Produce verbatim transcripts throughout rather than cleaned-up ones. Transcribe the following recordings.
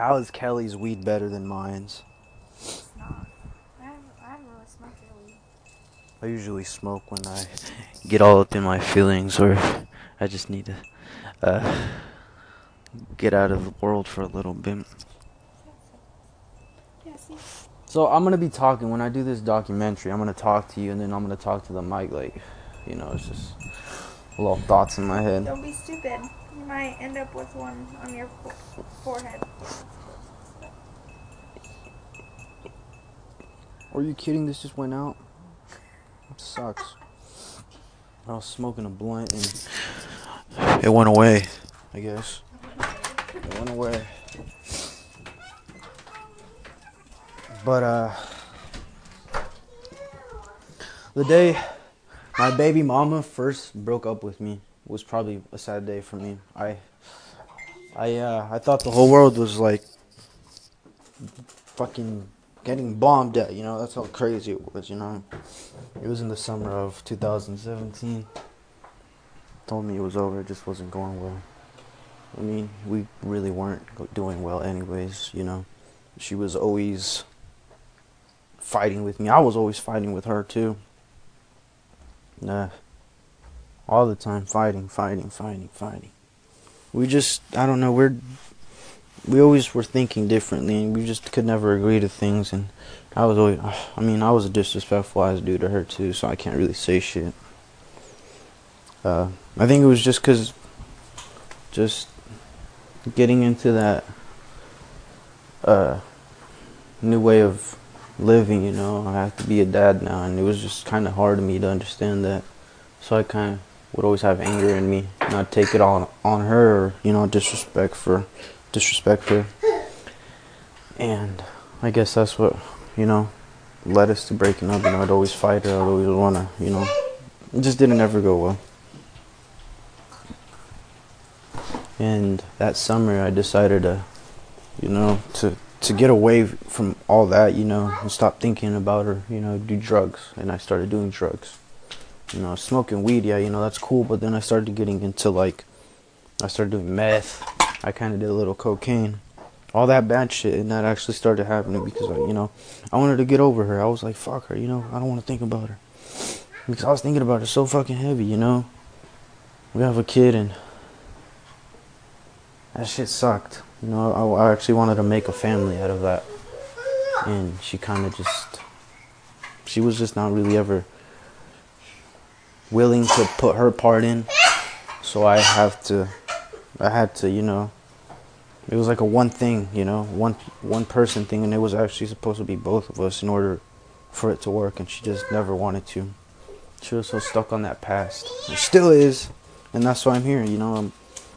How is Kelly's weed better than mine's? It's not. I haven't, I haven't really smoked your weed. I usually smoke when I get all up in my feelings, or I just need to uh, get out of the world for a little bit. Yeah, see? So I'm going to be talking. When I do this documentary, I'm going to talk to you, and then I'm going to talk to the mic. Like, you know, it's just little thoughts in my head. Don't be stupid. You might end up with one on your forehead. Are you kidding? This just went out? It sucks. I was smoking a blunt and it went away, I guess. It went away. But, uh, the day my baby mama first broke up with me, it was probably a sad day for me. I, I, uh, I thought the whole world was like fucking getting bombed at. You know, that's how crazy it was. You know, it was in the summer of two thousand seventeen. Told me it was over. It just wasn't going well. I mean, we really weren't doing well, anyways. You know, she was always fighting with me. I was always fighting with her too. Nah. All the time, fighting, fighting, fighting, fighting. We just, I don't know, we're, we always were thinking differently, and we just could never agree to things, and I was always, I mean, I was a disrespectful ass dude to her, too, so I can't really say shit. Uh, I think it was just because, just getting into that, uh, new way of living, you know, I have to be a dad now, and it was just kind of hard for me to understand that, so I kind of would always have anger in me, and I'd take it all on her, or, you know, disrespect for, disrespect her, and I guess that's what, you know, led us to breaking up. You know, I'd always fight her, I'd always want to, you know, it just didn't ever go well, and that summer I decided to, you know, to, to get away from all that, you know, and stop thinking about her, you know, do drugs, and I started doing drugs. You know, smoking weed, yeah, you know, that's cool, but then I started getting into, like, I started doing meth, I kind of did a little cocaine, all that bad shit, and that actually started happening because, I, you know, I wanted to get over her. I was like, fuck her, you know, I don't want to think about her, because I was thinking about her so fucking heavy, you know, we have a kid, and that shit sucked, you know, I, I actually wanted to make a family out of that, and she kind of just, she was just not really ever willing to put her part in, so I have to, I had to, you know, it was like a one thing, you know, one one person thing, and it was actually supposed to be both of us in order for it to work, and she just never wanted to. She was so stuck on that past, and still is, and that's why I'm here, you know, I'm,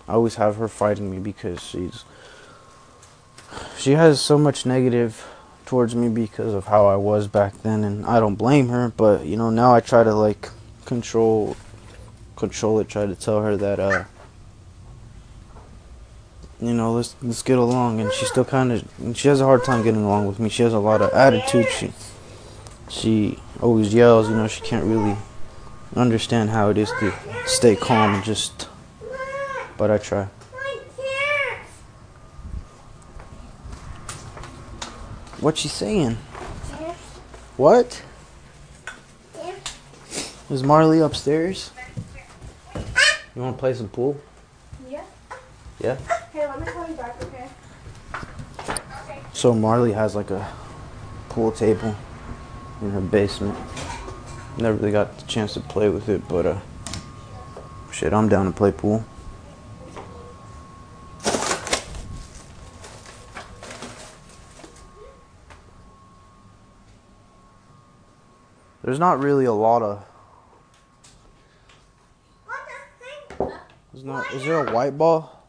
I always have her fighting me because she's, she has so much negative towards me because of how I was back then, and I don't blame her, but, you know, now I try to, like, control control it, try to tell her that uh you know, let's let's get along, and she still kind of, she has a hard time getting along with me. She has a lot of attitude, she she always yells, you know, she can't really understand how it is to stay calm and just, but I try. What's she saying? What? Is Marley upstairs? You want to play some pool? Yeah. Yeah? Hey, let me call you back, okay? Okay. So Marley has like a pool table in her basement. Never really got the chance to play with it, but uh, shit, I'm down to play pool. There's not really a lot of... There's not, is there a white ball?